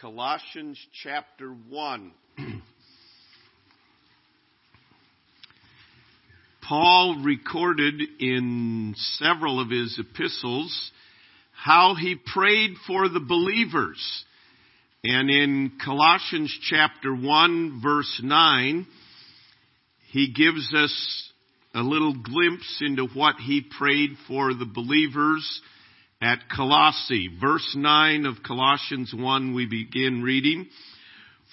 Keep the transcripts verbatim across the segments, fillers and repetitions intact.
Colossians chapter one. Paul recorded in several of his epistles how he prayed for the believers. And in Colossians chapter one, verse nine, he gives us a little glimpse into what he prayed for the believers at Colossae. Verse nine of Colossians one, we begin reading.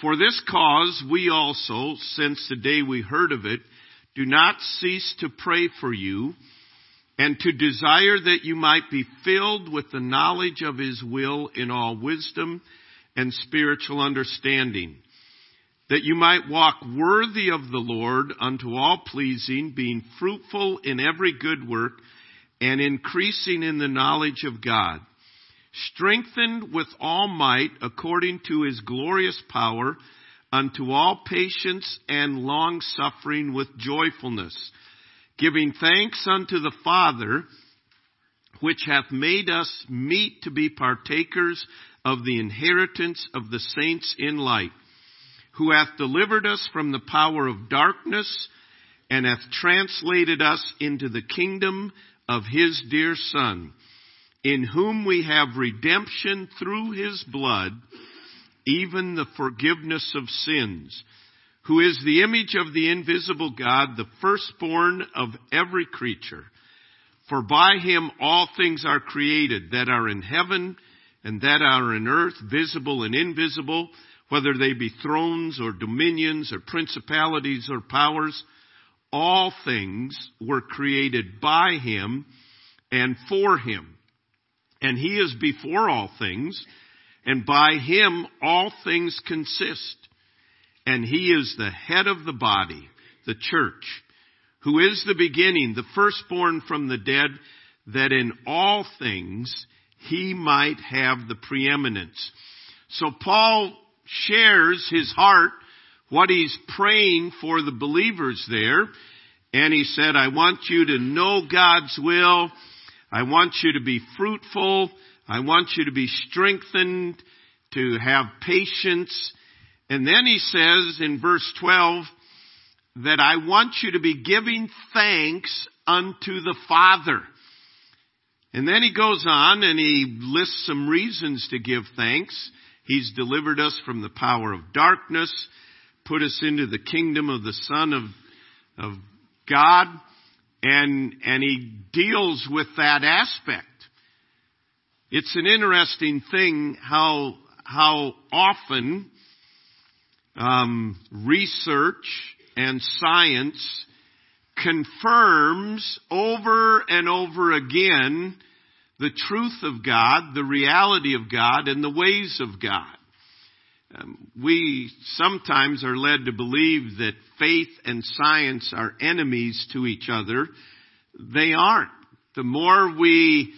For this cause we also, since the day we heard of it, do not cease to pray for you, and to desire that you might be filled with the knowledge of his will in all wisdom and spiritual understanding, that you might walk worthy of the Lord unto all pleasing, being fruitful in every good work, and increasing in the knowledge of God, strengthened with all might according to his glorious power, unto all patience and long-suffering with joyfulness, giving thanks unto the Father, which hath made us meet to be partakers of the inheritance of the saints in light, who hath delivered us from the power of darkness, and hath translated us into the kingdom of his dear Son, in whom we have redemption through his blood, even the forgiveness of sins, who is the image of the invisible God, the firstborn of every creature. For by him all things are created, that are in heaven and that are in earth, visible and invisible, whether they be thrones or dominions or principalities or powers. All things were created by him and for him. And he is before all things, and by him all things consist. And he is the head of the body, the church, who is the beginning, the firstborn from the dead, that in all things he might have the preeminence. So Paul shares his heart, what he's praying for the believers there. And he said, I want you to know God's will. I want you to be fruitful. I want you to be strengthened, to have patience. And then he says in verse twelve that I want you to be giving thanks unto the Father. And then he goes on and he lists some reasons to give thanks. He's delivered us from the power of darkness, put us into the kingdom of the Son of, of God. And, and he deals with that aspect. It's an interesting thing how how often um, research and science confirms over and over again the truth of God, the reality of God, and the ways of God. Um, we sometimes are led to believe that faith and science are enemies to each other. They aren't. The more we...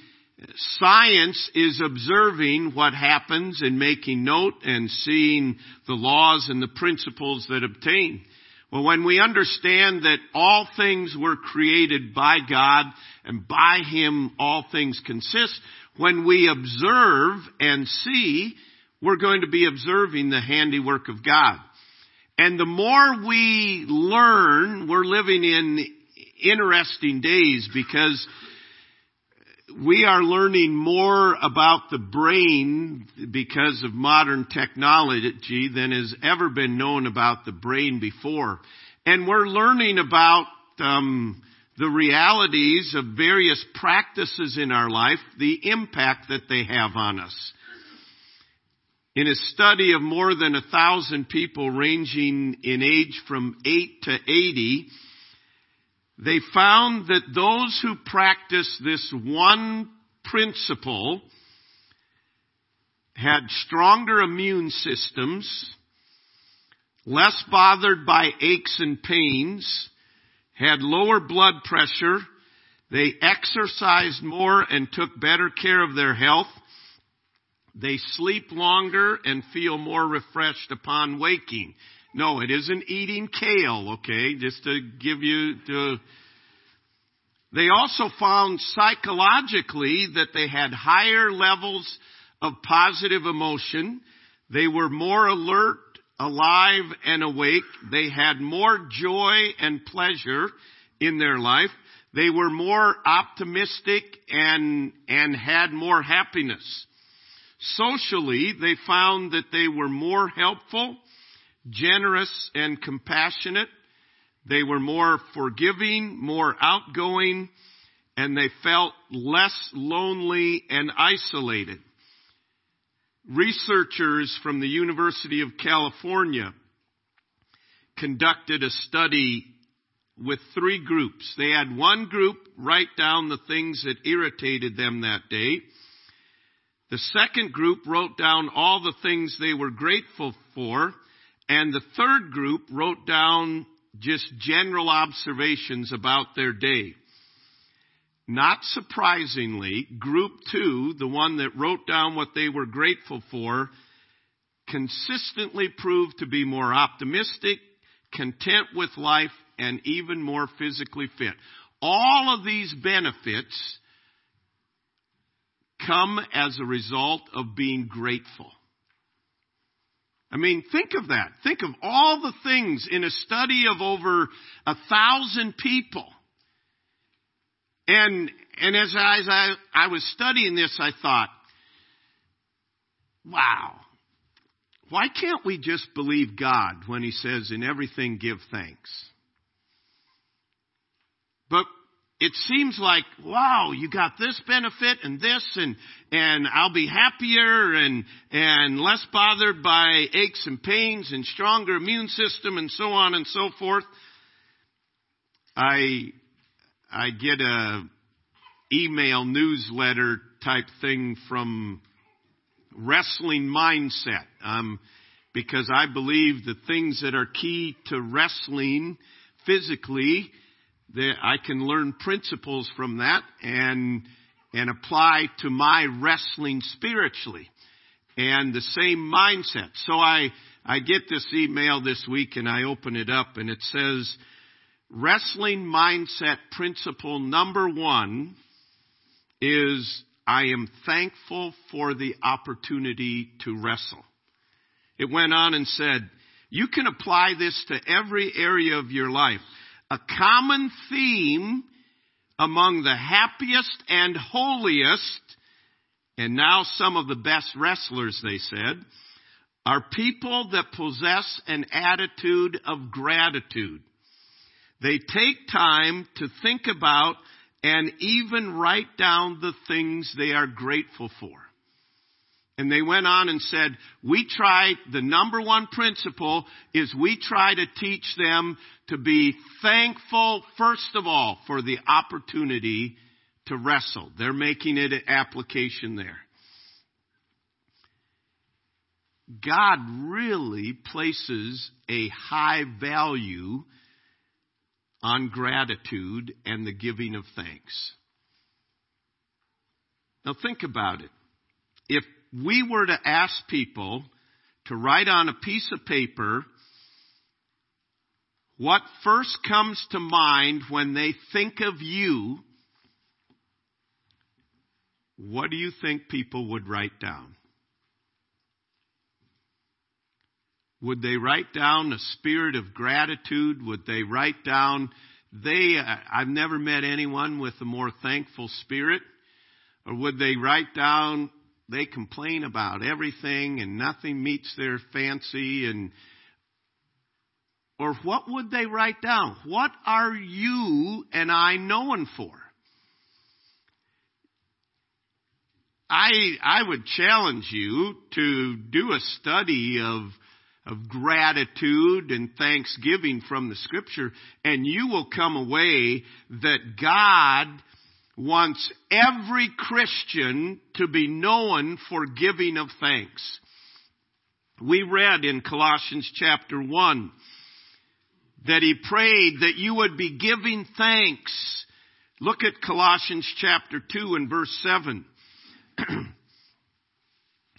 Science is observing what happens and making note and seeing the laws and the principles that obtain. Well, when we understand that all things were created by God and by him all things consist, when we observe and see, we're going to be observing the handiwork of God. And the more we learn, we're living in interesting days because we are learning more about the brain because of modern technology than has ever been known about the brain before. And we're learning about um, the realities of various practices in our life, the impact that they have on us. In a study of more than a thousand people ranging in age from eight to eighty, they found that those who practiced this one principle had stronger immune systems, less bothered by aches and pains, had lower blood pressure, they exercised more and took better care of their health, they sleep longer and feel more refreshed upon waking. No, it isn't eating kale, okay, just to give you the... They also found psychologically that they had higher levels of positive emotion. They were more alert, alive, and awake. They had more joy and pleasure in their life. They were more optimistic and, and had more happiness. Socially, they found that they were more helpful, generous, and compassionate. They were more forgiving, more outgoing, and they felt less lonely and isolated. Researchers from the University of California conducted a study with three groups. They had one group write down the things that irritated them that day. The second group wrote down all the things they were grateful for. And the third group wrote down just general observations about their day. Not surprisingly, group two, the one that wrote down what they were grateful for, consistently proved to be more optimistic, content with life, and even more physically fit. All of these benefits come as a result of being grateful. I mean, think of that. Think of all the things in a study of over a thousand people. And and as I, as I, I was studying this, I thought, wow, why can't we just believe God when he says, in everything give thanks? But it seems like, wow, you got this benefit and this, and and I'll be happier and and less bothered by aches and pains and stronger immune system and so on and so forth. I I get a email newsletter type thing from Wrestling Mindset um, because I believe the things that are key to wrestling physically, that I can learn principles from that and and apply to my wrestling spiritually, and the same mindset. So I, I get this email this week and I open it up and it says, wrestling mindset principle number one is I am thankful for the opportunity to wrestle. It went on and said, you can apply this to every area of your life. A common theme among the happiest and holiest, and now some of the best wrestlers, they said, are people that possess an attitude of gratitude. They take time to think about and even write down the things they are grateful for. And they went on and said, we try, the number one principle is we try to teach them to be thankful, first of all, for the opportunity to wrestle. They're making it an application there. God really places a high value on gratitude and the giving of thanks. Now think about it. If we were to ask people to write on a piece of paper what first comes to mind when they think of you, what do you think people would write down? Would they write down a spirit of gratitude? Would they write down, they, I've never met anyone with a more thankful spirit? Or would they write down, they complain about everything and nothing meets their fancy? And or what would they write down? What are you and I known for? I I would challenge you to do a study of of gratitude and thanksgiving from the Scripture, and you will come away that God wants every Christian to be known for giving of thanks. We read in Colossians chapter one that he prayed that you would be giving thanks. Look at Colossians chapter two and verse seven.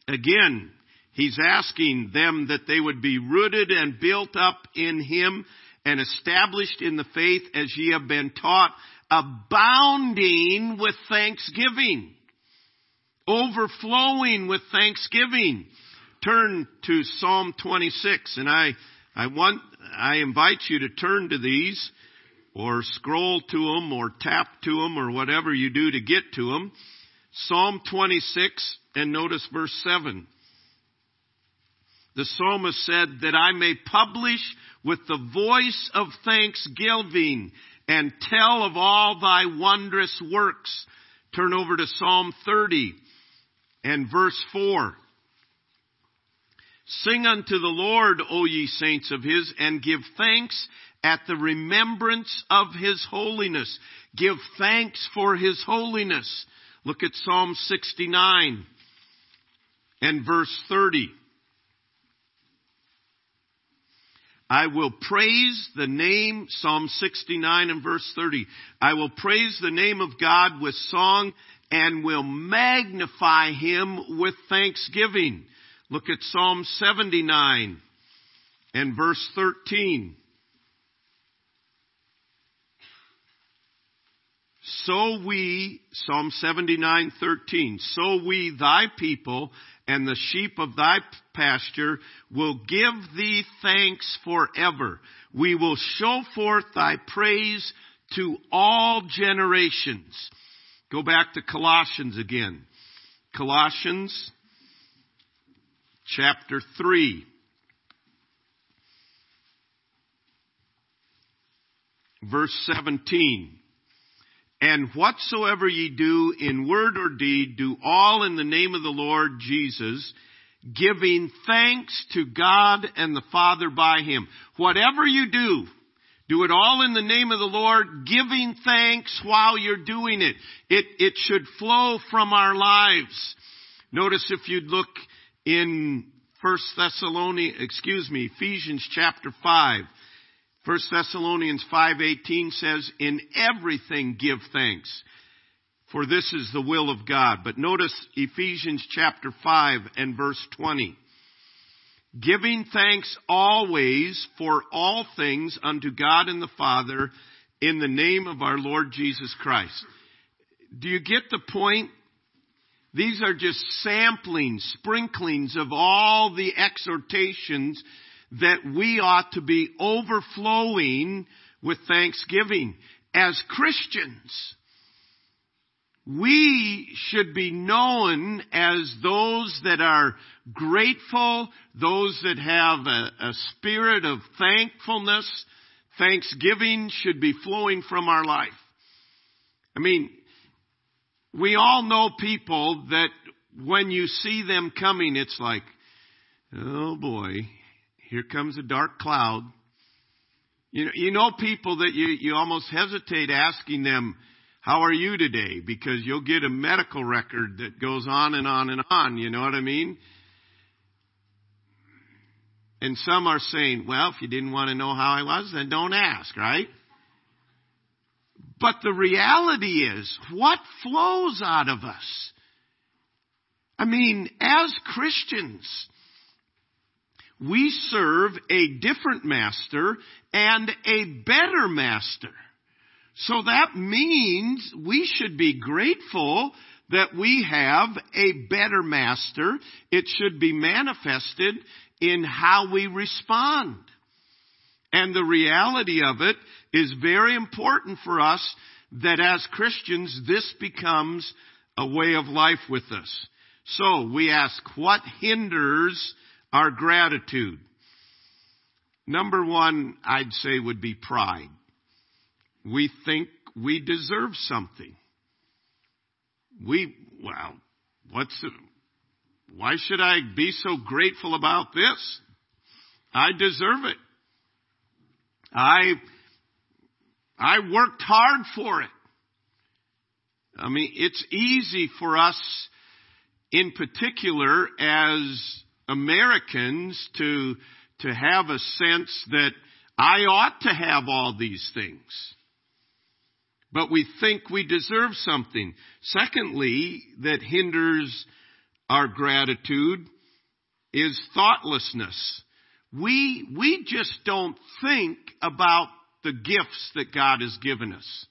Again, he's asking them that they would be rooted and built up in him and established in the faith as ye have been taught, abounding with thanksgiving, overflowing with thanksgiving. turn to Psalm twenty-six, and I, I want, I invite you to turn to these, or scroll to them, or tap to them, or whatever you do to get to them. Psalm twenty-six, and notice verse seven. The psalmist said, that I may publish with the voice of thanksgiving and tell of all thy wondrous works. Turn over to Psalm thirty and verse four. Sing unto the Lord, O ye saints of his, and give thanks at the remembrance of his holiness. Give thanks for his holiness. Look at Psalm sixty-nine and verse thirty. I will praise the name, Psalm sixty-nine and verse thirty. I will praise the name of God with song and will magnify him with thanksgiving. Look at Psalm seventy-nine and verse thirteen. So we, Psalm seventy-nine, thirteen, so we, thy people, and the sheep of thy pasture, will give thee thanks forever. We will show forth thy praise to all generations. Go back to Colossians again. Colossians chapter three. Verse seventeen. And whatsoever ye do in word or deed, do all in the name of the Lord Jesus, giving thanks to God and the Father by him. Whatever you do, do it all in the name of the Lord, giving thanks while you're doing it. It, it should flow from our lives. Notice if you'd look in First Thessalonians, excuse me, Ephesians chapter five. First Thessalonians five eighteen says, in everything give thanks, for this is the will of God. But notice Ephesians chapter five and verse twenty. Giving thanks always for all things unto God and the Father in the name of our Lord Jesus Christ. Do you get the point? These are just samplings, sprinklings of all the exhortations that we ought to be overflowing with thanksgiving. As Christians, we should be known as those that are grateful, those that have a, a spirit of thankfulness. Thanksgiving should be flowing from our life. I mean, we all know people that when you see them coming, it's like, oh boy, here comes a dark cloud. You know, you know people that you, you almost hesitate asking them, how are you today? Because you'll get a medical record that goes on and on and on. You know what I mean? And some are saying, well, if you didn't want to know how I was, then don't ask, right? But the reality is, what flows out of us? I mean, as Christians, we serve a different master and a better master. So that means we should be grateful that we have a better master. It should be manifested in how we respond. And the reality of it is very important for us that as Christians, this becomes a way of life with us. So we ask, what hinders our gratitude? Number one, I'd say, would be pride. We think we deserve something. We, well, what's, why should I be so grateful about this? I deserve it. I, I worked hard for it. I mean, it's easy for us in particular as Americans to to have a sense that I ought to have all these things. But we think we deserve something. Secondly, that hinders our gratitude is thoughtlessness. We we just don't think about the gifts that God has given us.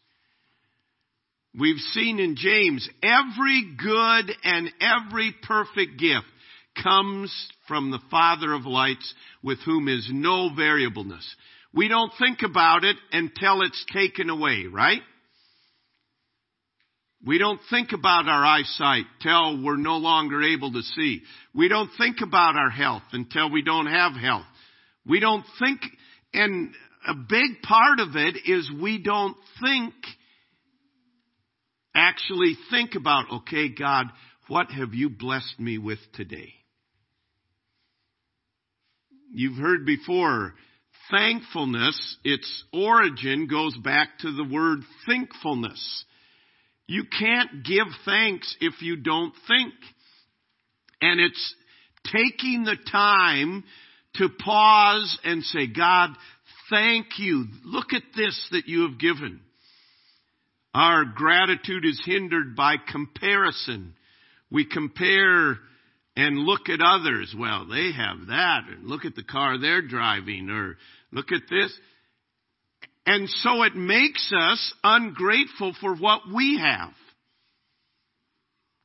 We've seen in James, every good and every perfect gift comes from the Father of lights, with whom is no variableness. We don't think about it until it's taken away, right? We don't think about our eyesight till we're no longer able to see. We don't think about our health until we don't have health. We don't think, and a big part of it is we don't think, actually think about, okay, God, what have you blessed me with today? You've heard before, thankfulness, its origin goes back to the word thankfulness. You can't give thanks if you don't think. And it's taking the time to pause and say, God, thank you. Look at this that you have given. Our gratitude is hindered by comparison. We compare and look at others. Well, they have that. And look at the car they're driving, or look at this. And so it makes us ungrateful for what we have.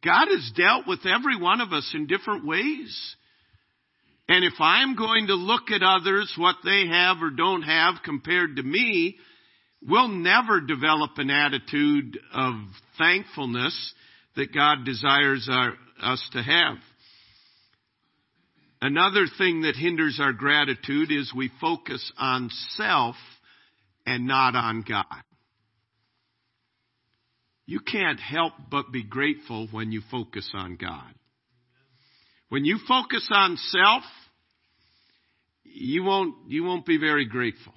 God has dealt with every one of us in different ways. And if I'm going to look at others, what they have or don't have compared to me, we'll never develop an attitude of thankfulness that God desires our, us to have. Another thing that hinders our gratitude is we focus on self and not on God. You can't help but be grateful when you focus on God. When you focus on self, you won't, you won't be very grateful.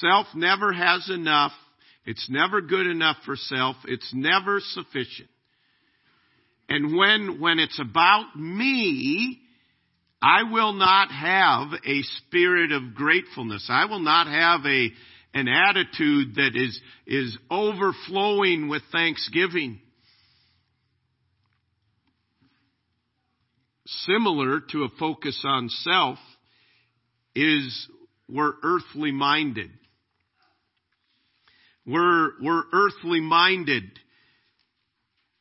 Self never has enough. It's never good enough for self. It's never sufficient. And when, when it's about me, I will not have a spirit of gratefulness. I will not have a an attitude that is, is overflowing with thanksgiving. Similar to a focus on self is we're earthly minded. We're, we're earthly minded.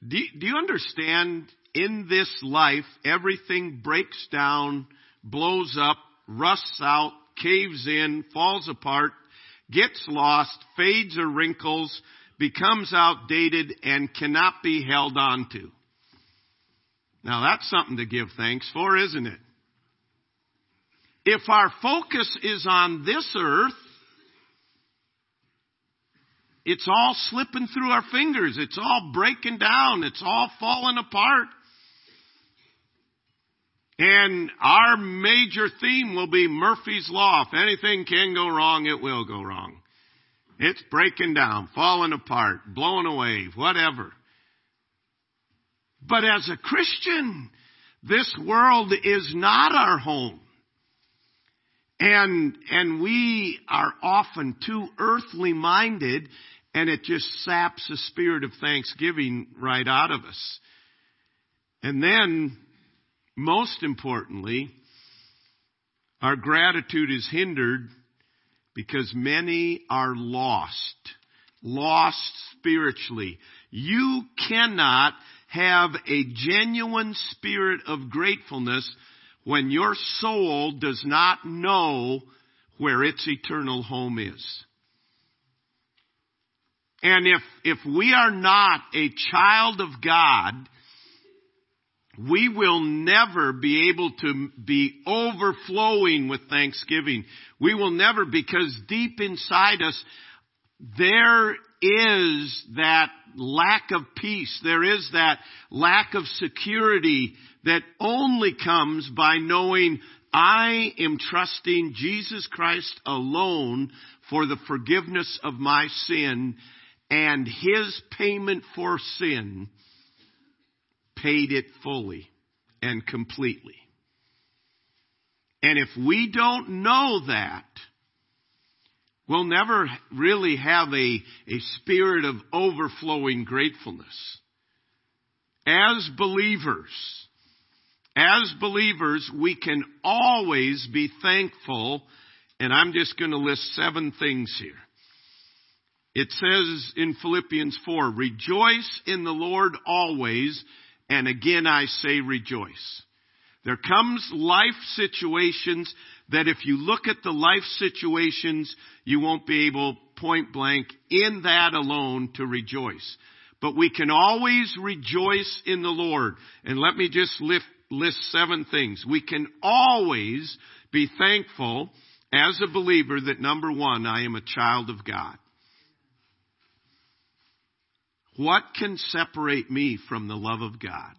Do, do you understand? In this life, everything breaks down, blows up, rusts out, caves in, falls apart, gets lost, fades or wrinkles, becomes outdated, and cannot be held on to. Now that's something to give thanks for, isn't it? If our focus is on this earth, it's all slipping through our fingers. It's all breaking down. It's all falling apart. And our major theme will be Murphy's Law. If anything can go wrong, it will go wrong. It's breaking down, falling apart, blowing away, whatever. But as a Christian, this world is not our home. And, and we are often too earthly minded, and it just saps the spirit of thanksgiving right out of us. And then, most importantly, our gratitude is hindered because many are lost, lost spiritually. You cannot have a genuine spirit of gratefulness when your soul does not know where its eternal home is. And if, if we are not a child of God, we will never be able to be overflowing with thanksgiving. We will never, because deep inside us, there is that lack of peace. There is that lack of security that only comes by knowing I am trusting Jesus Christ alone for the forgiveness of my sin, and His payment for sin paid it fully and completely. And if we don't know that, we'll never really have a, a spirit of overflowing gratefulness. As believers, as believers, we can always be thankful, and I'm just going to list seven things here. It says in Philippians four, rejoice in the Lord always. And again, I say rejoice. There comes life situations that if you look at the life situations, you won't be able point blank in that alone to rejoice. But we can always rejoice in the Lord. And let me just lift, list seven things. We can always be thankful as a believer that, number one, I am a child of God. What can separate me from the love of God?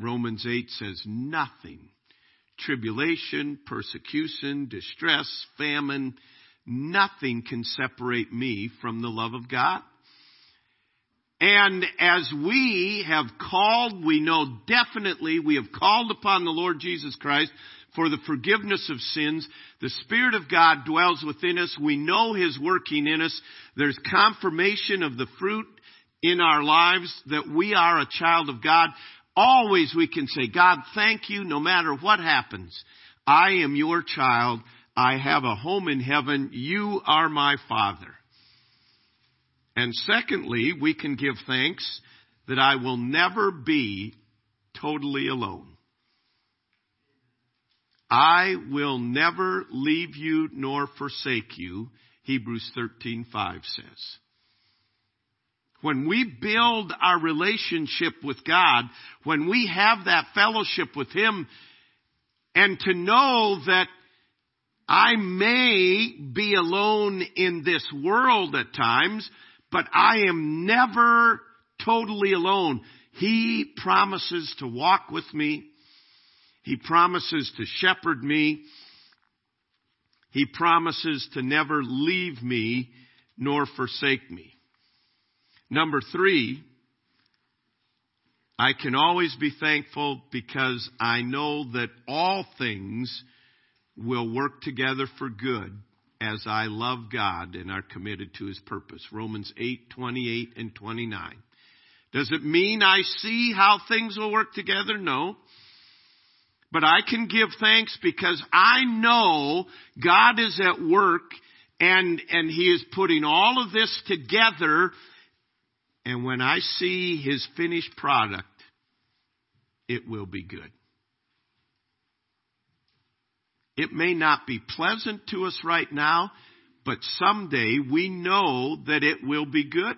Romans eight says nothing. Tribulation, persecution, distress, famine, nothing can separate me from the love of God. And as we have called, we know definitely we have called upon the Lord Jesus Christ for the forgiveness of sins. The Spirit of God dwells within us. We know His working in us. There's confirmation of the fruit in our lives that we are a child of God. Always we can say, God, thank you no matter what happens. I am your child. I have a home in heaven. You are my Father. And secondly, we can give thanks that I will never be totally alone. I will never leave you nor forsake you, Hebrews thirteen five says. When we build our relationship with God, when we have that fellowship with Him, and to know that I may be alone in this world at times, but I am never totally alone. He promises to walk with me. He promises to shepherd me. He promises to never leave me nor forsake me. Number three, I can always be thankful because I know that all things will work together for good as I love God and are committed to His purpose. Romans eight twenty-eight and twenty-nine. Does it mean I see how things will work together? No. But I can give thanks because I know God is at work and, and He is putting all of this together. And when I see His finished product, it will be good. It may not be pleasant to us right now, but someday we know that it will be good.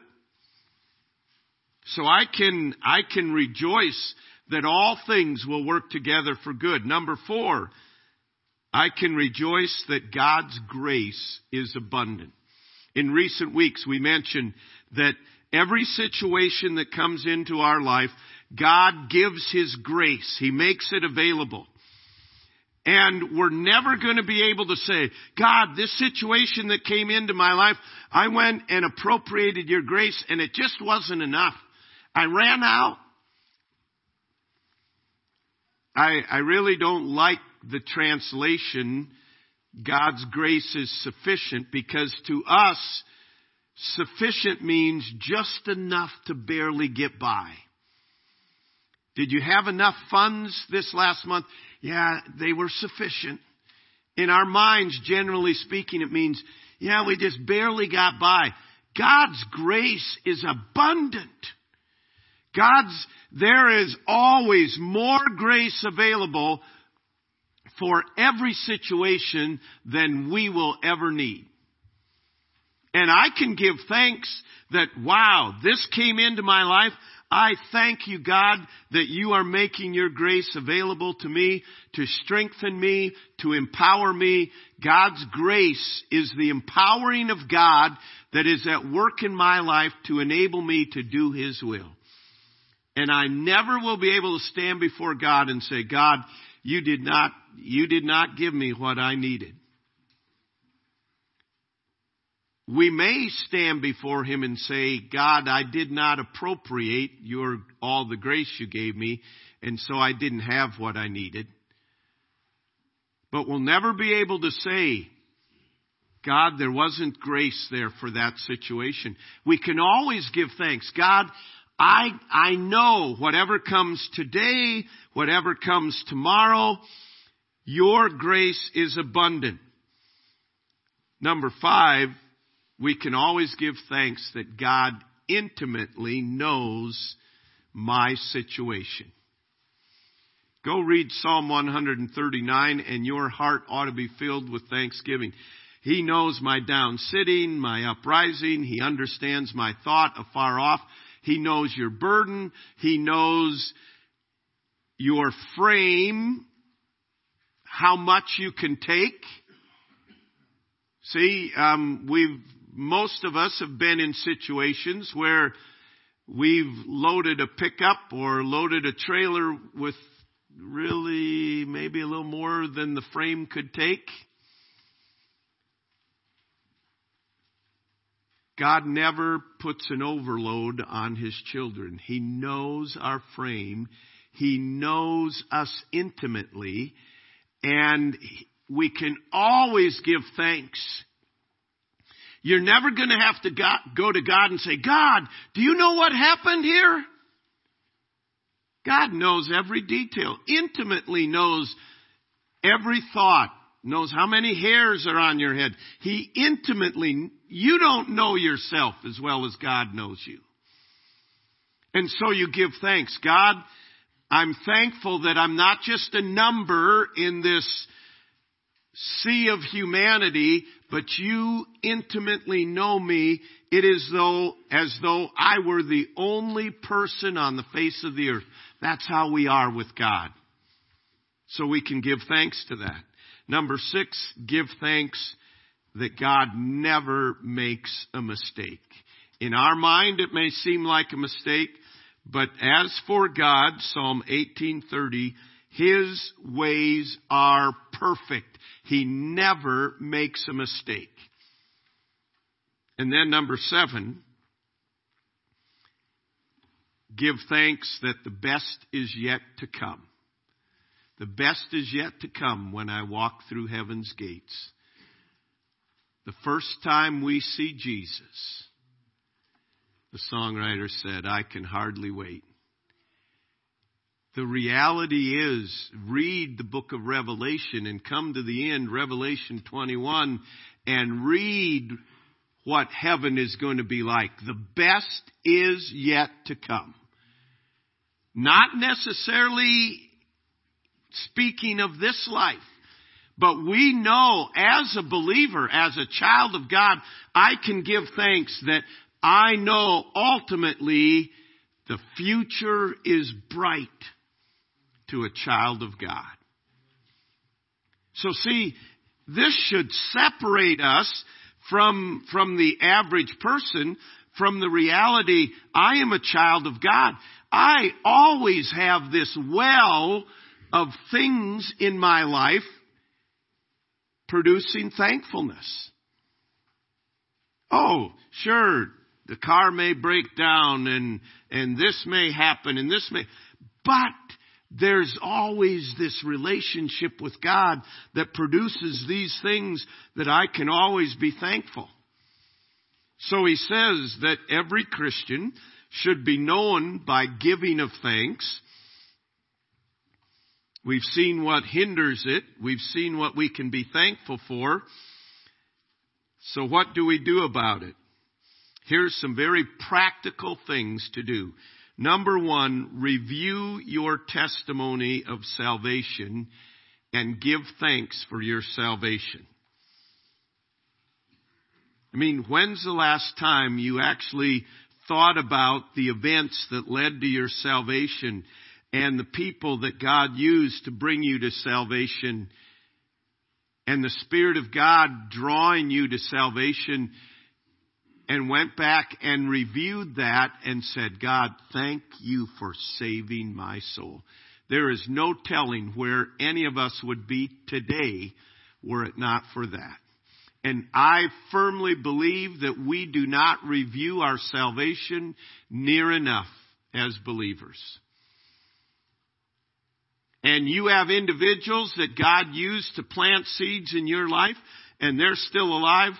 So I can, I can rejoice that all things will work together for good. Number four, I can rejoice that God's grace is abundant. In recent weeks, we mentioned that every situation that comes into our life, God gives His grace. He makes it available. And we're never going to be able to say, God, this situation that came into my life, I went and appropriated your grace and it just wasn't enough. I ran out. I, I really don't like the translation, God's grace is sufficient, because to us, sufficient means just enough to barely get by. Did you have enough funds this last month? Yeah, they were sufficient. In our minds, generally speaking, it means, yeah, we just barely got by. God's grace is abundant. God's, there is always more grace available for every situation than we will ever need. And I can give thanks that, wow, this came into my life. I thank you, God, that you are making your grace available to me, to strengthen me, to empower me. God's grace is the empowering of God that is at work in my life to enable me to do His will. And I never will be able to stand before God and say, God, you did not, you did not give me what I needed. We may stand before Him and say, God, I did not appropriate your all the grace you gave me, and so I didn't have what I needed. But we'll never be able to say, God, there wasn't grace there for that situation. We can always give thanks. God, I, I know whatever comes today, whatever comes tomorrow, your grace is abundant. Number five, we can always give thanks that God intimately knows my situation. Go read Psalm one thirty-nine, and your heart ought to be filled with thanksgiving. He knows my down sitting, my uprising. He understands my thought afar off. He knows your burden. He knows your frame, how much you can take. See, um, we've most of us have been in situations where we've loaded a pickup or loaded a trailer with really maybe a little more than the frame could take. God never puts an overload on His children. He knows our frame. He knows us intimately. And we can always give thanks. You're never going to have to go to God and say, God, do you know what happened here? God knows every detail, intimately knows every thought, knows how many hairs are on your head. He intimately, you don't know yourself as well as God knows you. And so you give thanks. God, I'm thankful that I'm not just a number in this sea of humanity, but you intimately know me. It is though as though I were the only person on the face of the earth. That's how we are with God. So we can give thanks to that. Number six, give thanks that God never makes a mistake. In our mind, it may seem like a mistake, but as for God, Psalm eighteen thirty, His ways are perfect. He never makes a mistake. And then number seven, give thanks that the best is yet to come. The best is yet to come when I walk through heaven's gates. The first time we see Jesus, the songwriter said, I can hardly wait. The reality is, read the book of Revelation and come to the end, Revelation twenty-one, and read what heaven is going to be like. The best is yet to come. Not necessarily speaking of this life, but we know as a believer, as a child of God, I can give thanks that I know ultimately the future is bright to a child of God. So see, this should separate us from, from the average person, from the reality, I am a child of God. I always have this well of things in my life producing thankfulness. Oh, sure, the car may break down and, and this may happen and this may, but there's always this relationship with God that produces these things that I can always be thankful. So he says that every Christian should be known by giving of thanks. We've seen what hinders it. We've seen what we can be thankful for. So what do we do about it? Here's some very practical things to do. Number one, review your testimony of salvation and give thanks for your salvation. I mean, when's the last time you actually thought about the events that led to your salvation and the people that God used to bring you to salvation and the Spirit of God drawing you to salvation? And went back and reviewed that and said, God, thank you for saving my soul. There is no telling where any of us would be today were it not for that. And I firmly believe that we do not review our salvation near enough as believers. And you have individuals that God used to plant seeds in your life and they're still alive.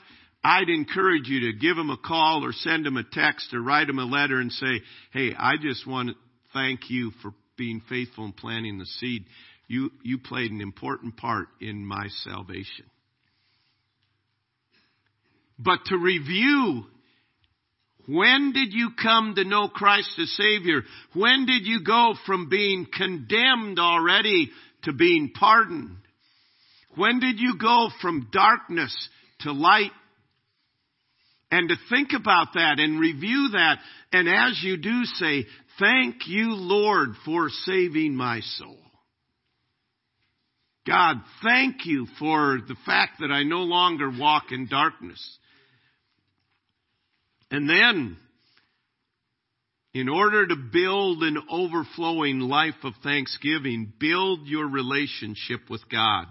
I'd encourage you to give them a call or send them a text or write them a letter and say, hey, I just want to thank you for being faithful in planting the seed. You, you played an important part in my salvation. But to review When did you come to know Christ as Savior? When did you go from being condemned already to being pardoned? When did you go from darkness to light? And to think about that and review that. And as you do, say, thank you, Lord, for saving my soul. God, thank you for the fact that I no longer walk in darkness. And then, in order to build an overflowing life of thanksgiving, build your relationship with God.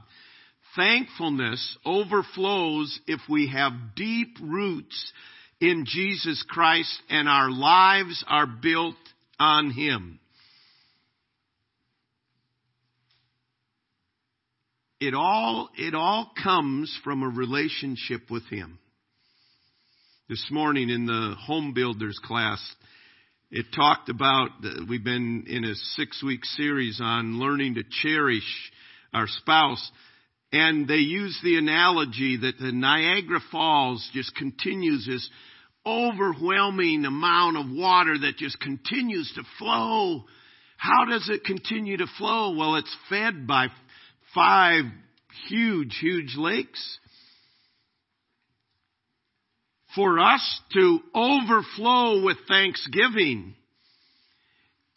Thankfulness overflows if we have deep roots in Jesus Christ and our lives are built on Him. It all, it all comes from a relationship with Him. This morning in the home builders class, it talked about, we've been in a six-week series on learning to cherish our spouse. And they use the analogy that the Niagara Falls just continues this overwhelming amount of water that just continues to flow. How does it continue to flow? Well, it's fed by five huge, huge lakes. For us to overflow with thanksgiving,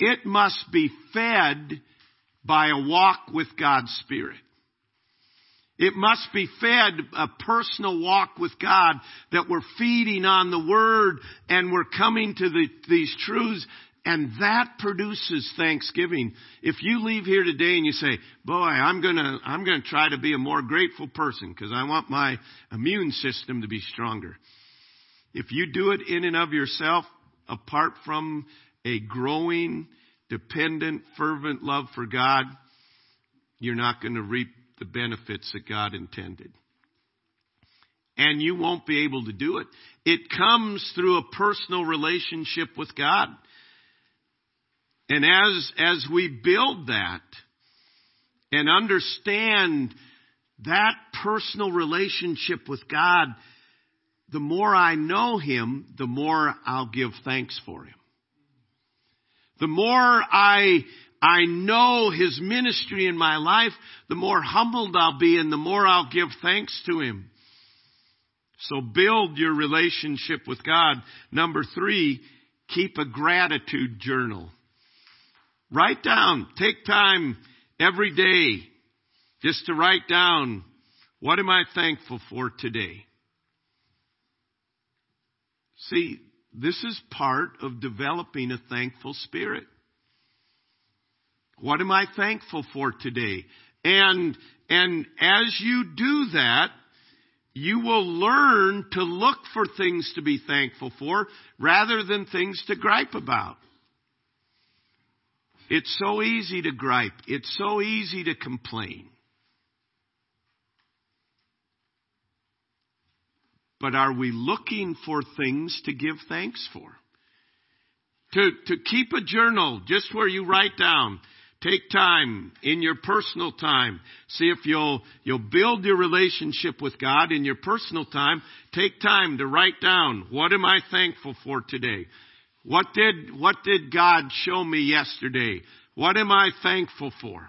it must be fed by a walk with God's Spirit. It must be fed a personal walk with God, that we're feeding on the Word and we're coming to the, these truths, and that produces thanksgiving. If you leave here today and you say, boy, I'm going to I'm going to try to be a more grateful person because I want my immune system to be stronger. If you do it in and of yourself, apart from a growing, dependent, fervent love for God, you're not going to reap the benefits that God intended. And you won't be able to do it. It comes through a personal relationship with God. And as, as we build that and understand that personal relationship with God, the more I know Him, the more I'll give thanks for Him. The more I I know His ministry in my life, the more humbled I'll be and the more I'll give thanks to Him. So build your relationship with God. Number three, keep a gratitude journal. Write down, take time every day just to write down, what am I thankful for today? See, this is part of developing a thankful spirit. What am I thankful for today? And, and as you do that, you will learn to look for things to be thankful for rather than things to gripe about. It's so easy to gripe. It's so easy to complain. But are we looking for things to give thanks for? To, to keep a journal just where you write down. Take time in your personal time. See if you'll, you'll build your relationship with God in your personal time. Take time to write down, what am I thankful for today? What did, what did God show me yesterday? What am I thankful for?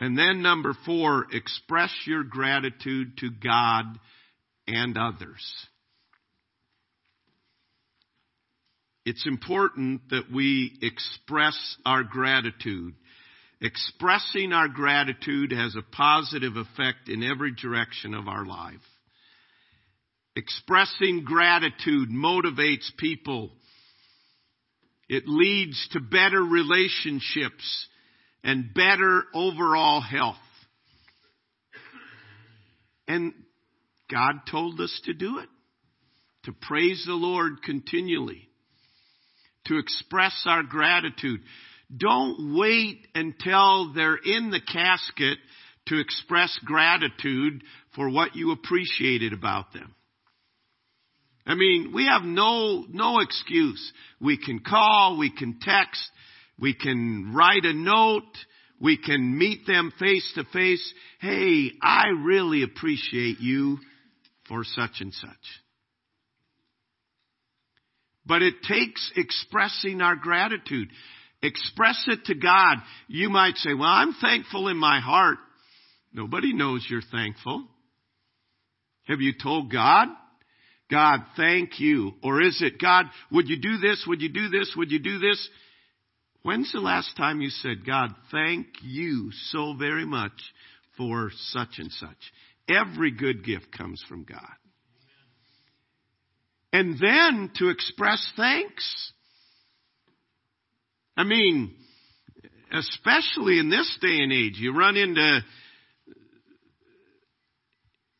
And then number four, express your gratitude to God and others. It's important that we express our gratitude. Expressing our gratitude has a positive effect in every direction of our life. Expressing gratitude motivates people. It leads to better relationships and better overall health. And God told us to do it, to praise the Lord continually, to express our gratitude. Don't wait until they're in the casket to express gratitude for what you appreciated about them. I mean, we have no, no excuse. We can call, we can text, we can write a note. We can meet them face to face. Hey, I really appreciate you for such and such. But it takes expressing our gratitude. Express it to God. You might say, well, I'm thankful in my heart. Nobody knows you're thankful. Have you told God? God, thank you. Or is it, God, would you do this? Would you do this? Would you do this? When's the last time you said, God, thank you so very much for such and such? Every good gift comes from God. And then to express thanks. I mean, especially in this day and age, you run into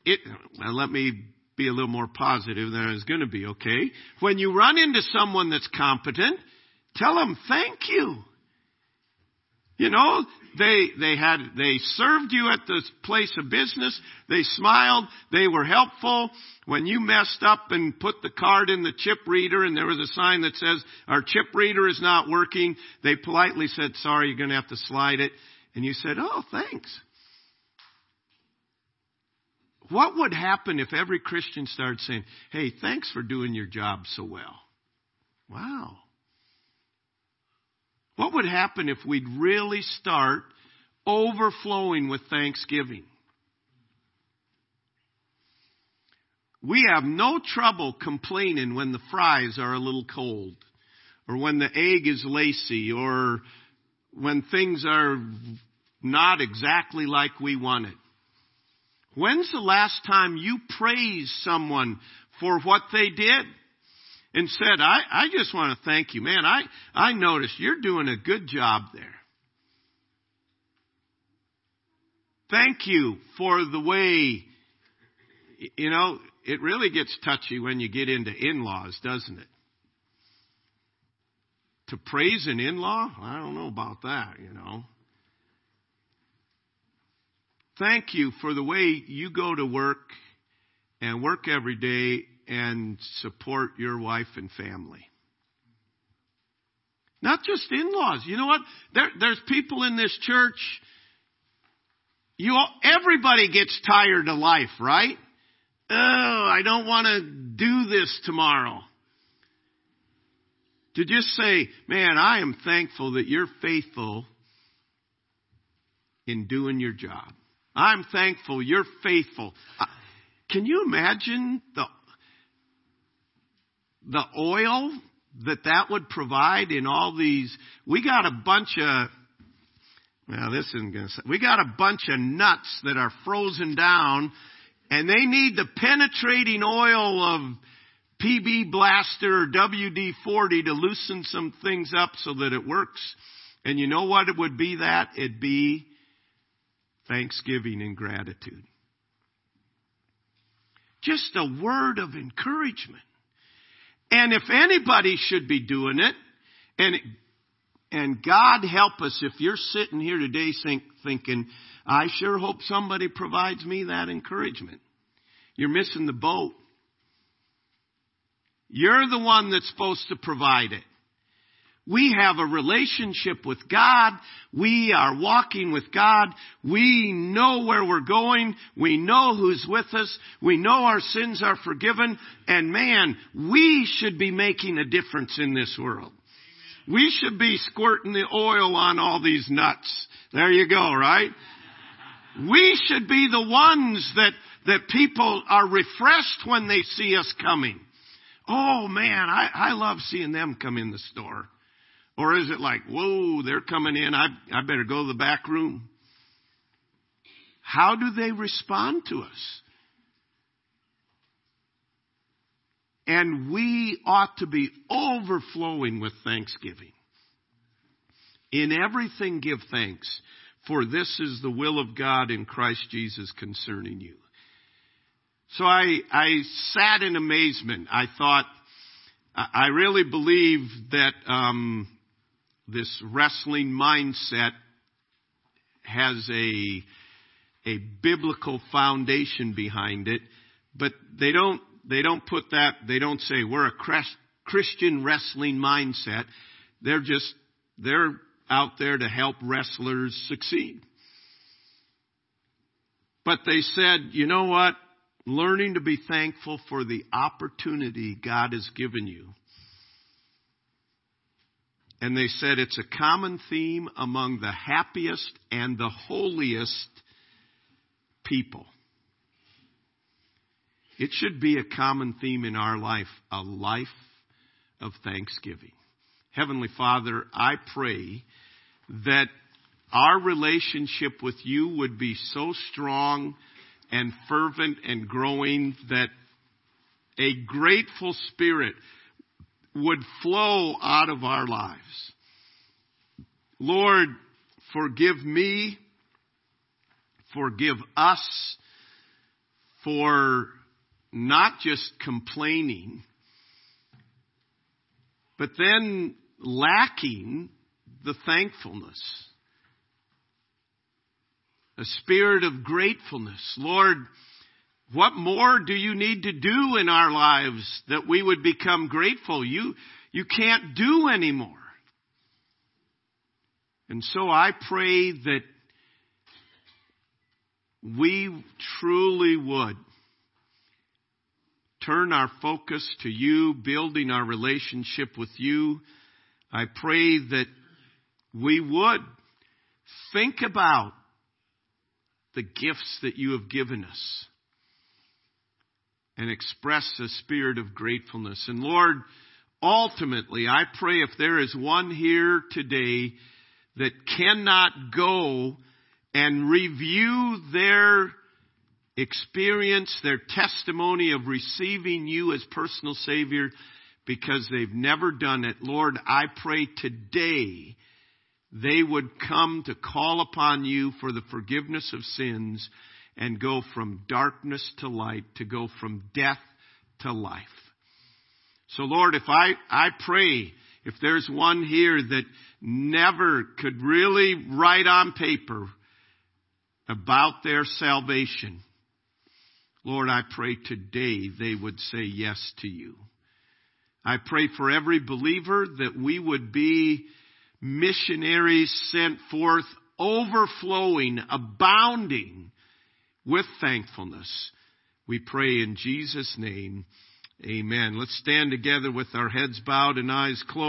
it. Well, let me be a little more positive than I was going to be, okay? When you run into someone that's competent, tell them thank you. You know, they they had they served you at the place of business. They smiled. They were helpful. When you messed up and put the card in the chip reader and there was a sign that says, our chip reader is not working, they politely said, sorry, you're going to have to slide it. And you said, oh, thanks. What would happen if every Christian started saying, hey, thanks for doing your job so well? Wow. What would happen if we'd really start overflowing with thanksgiving? We have no trouble complaining when the fries are a little cold, or when the egg is lacy, or when things are not exactly like we want it. When's the last time you praised someone for what they did? And said, I, I just want to thank you. Man, I, I noticed you're doing a good job there. Thank you for the way, you know, it really gets touchy when you get into in-laws, doesn't it? To praise an in-law? I don't know about that, you know. Thank you for the way you go to work and work every day and support your wife and family. Not just in-laws. You know what? There, there's people in this church. You all, everybody gets tired of life, right? Oh, I don't want to do this tomorrow. To just say, man, I am thankful that you're faithful in doing your job. I'm thankful you're faithful. Can you imagine the The oil that that would provide in all these? We got a bunch of, well, this isn't going to say, we got a bunch of nuts that are frozen down, and they need the penetrating oil of P B Blaster or W D forty to loosen some things up so that it works. And you know what it would be that? It'd be thanksgiving and gratitude. Just a word of encouragement. And if anybody should be doing it, and and God help us if you're sitting here today think, thinking, I sure hope somebody provides me that encouragement. You're missing the boat. You're the one that's supposed to provide it. We have a relationship with God. We are walking with God. We know where we're going. We know who's with us. We know our sins are forgiven. And man, we should be making a difference in this world. We should be squirting the oil on all these nuts. There you go, right? We should be the ones that, that people are refreshed when they see us coming. Oh man, I, I love seeing them come in the store. Or is it like, whoa, they're coming in, I, I better go to the back room? How do they respond to us? And we ought to be overflowing with thanksgiving. In everything give thanks, for this is the will of God in Christ Jesus concerning you. So I, I sat in amazement. I thought, I really believe that um this wrestling mindset has a a biblical foundation behind it, but they don't they don't put that they don't say we're a Christian wrestling mindset. They're just they're out there to help wrestlers succeed. But they said, you know what? Learning to be thankful for the opportunity God has given you And they said it's a common theme among the happiest and the holiest people. It should be a common theme in our life, a life of thanksgiving. Heavenly Father, I pray that our relationship with you would be so strong and fervent and growing that a grateful spirit would flow out of our lives. Lord, forgive me, forgive us for not just complaining, but then lacking the thankfulness, a spirit of gratefulness. Lord, what more do you need to do in our lives that we would become grateful? You, you can't do anymore. And so I pray that we truly would turn our focus to you, building our relationship with you. I pray that we would think about the gifts that you have given us and express a spirit of gratefulness. And Lord, ultimately, I pray if there is one here today that cannot go and review their experience, their testimony of receiving you as personal Savior because they've never done it, Lord, I pray today they would come to call upon you for the forgiveness of sins and go from darkness to light, to go from death to life. So Lord, if I, I pray, if there's one here that never could really write on paper about their salvation, Lord, I pray today they would say yes to you. I pray for every believer that we would be missionaries sent forth, overflowing, abounding with thankfulness. We pray in Jesus' name. Amen. Let's stand together with our heads bowed and eyes closed.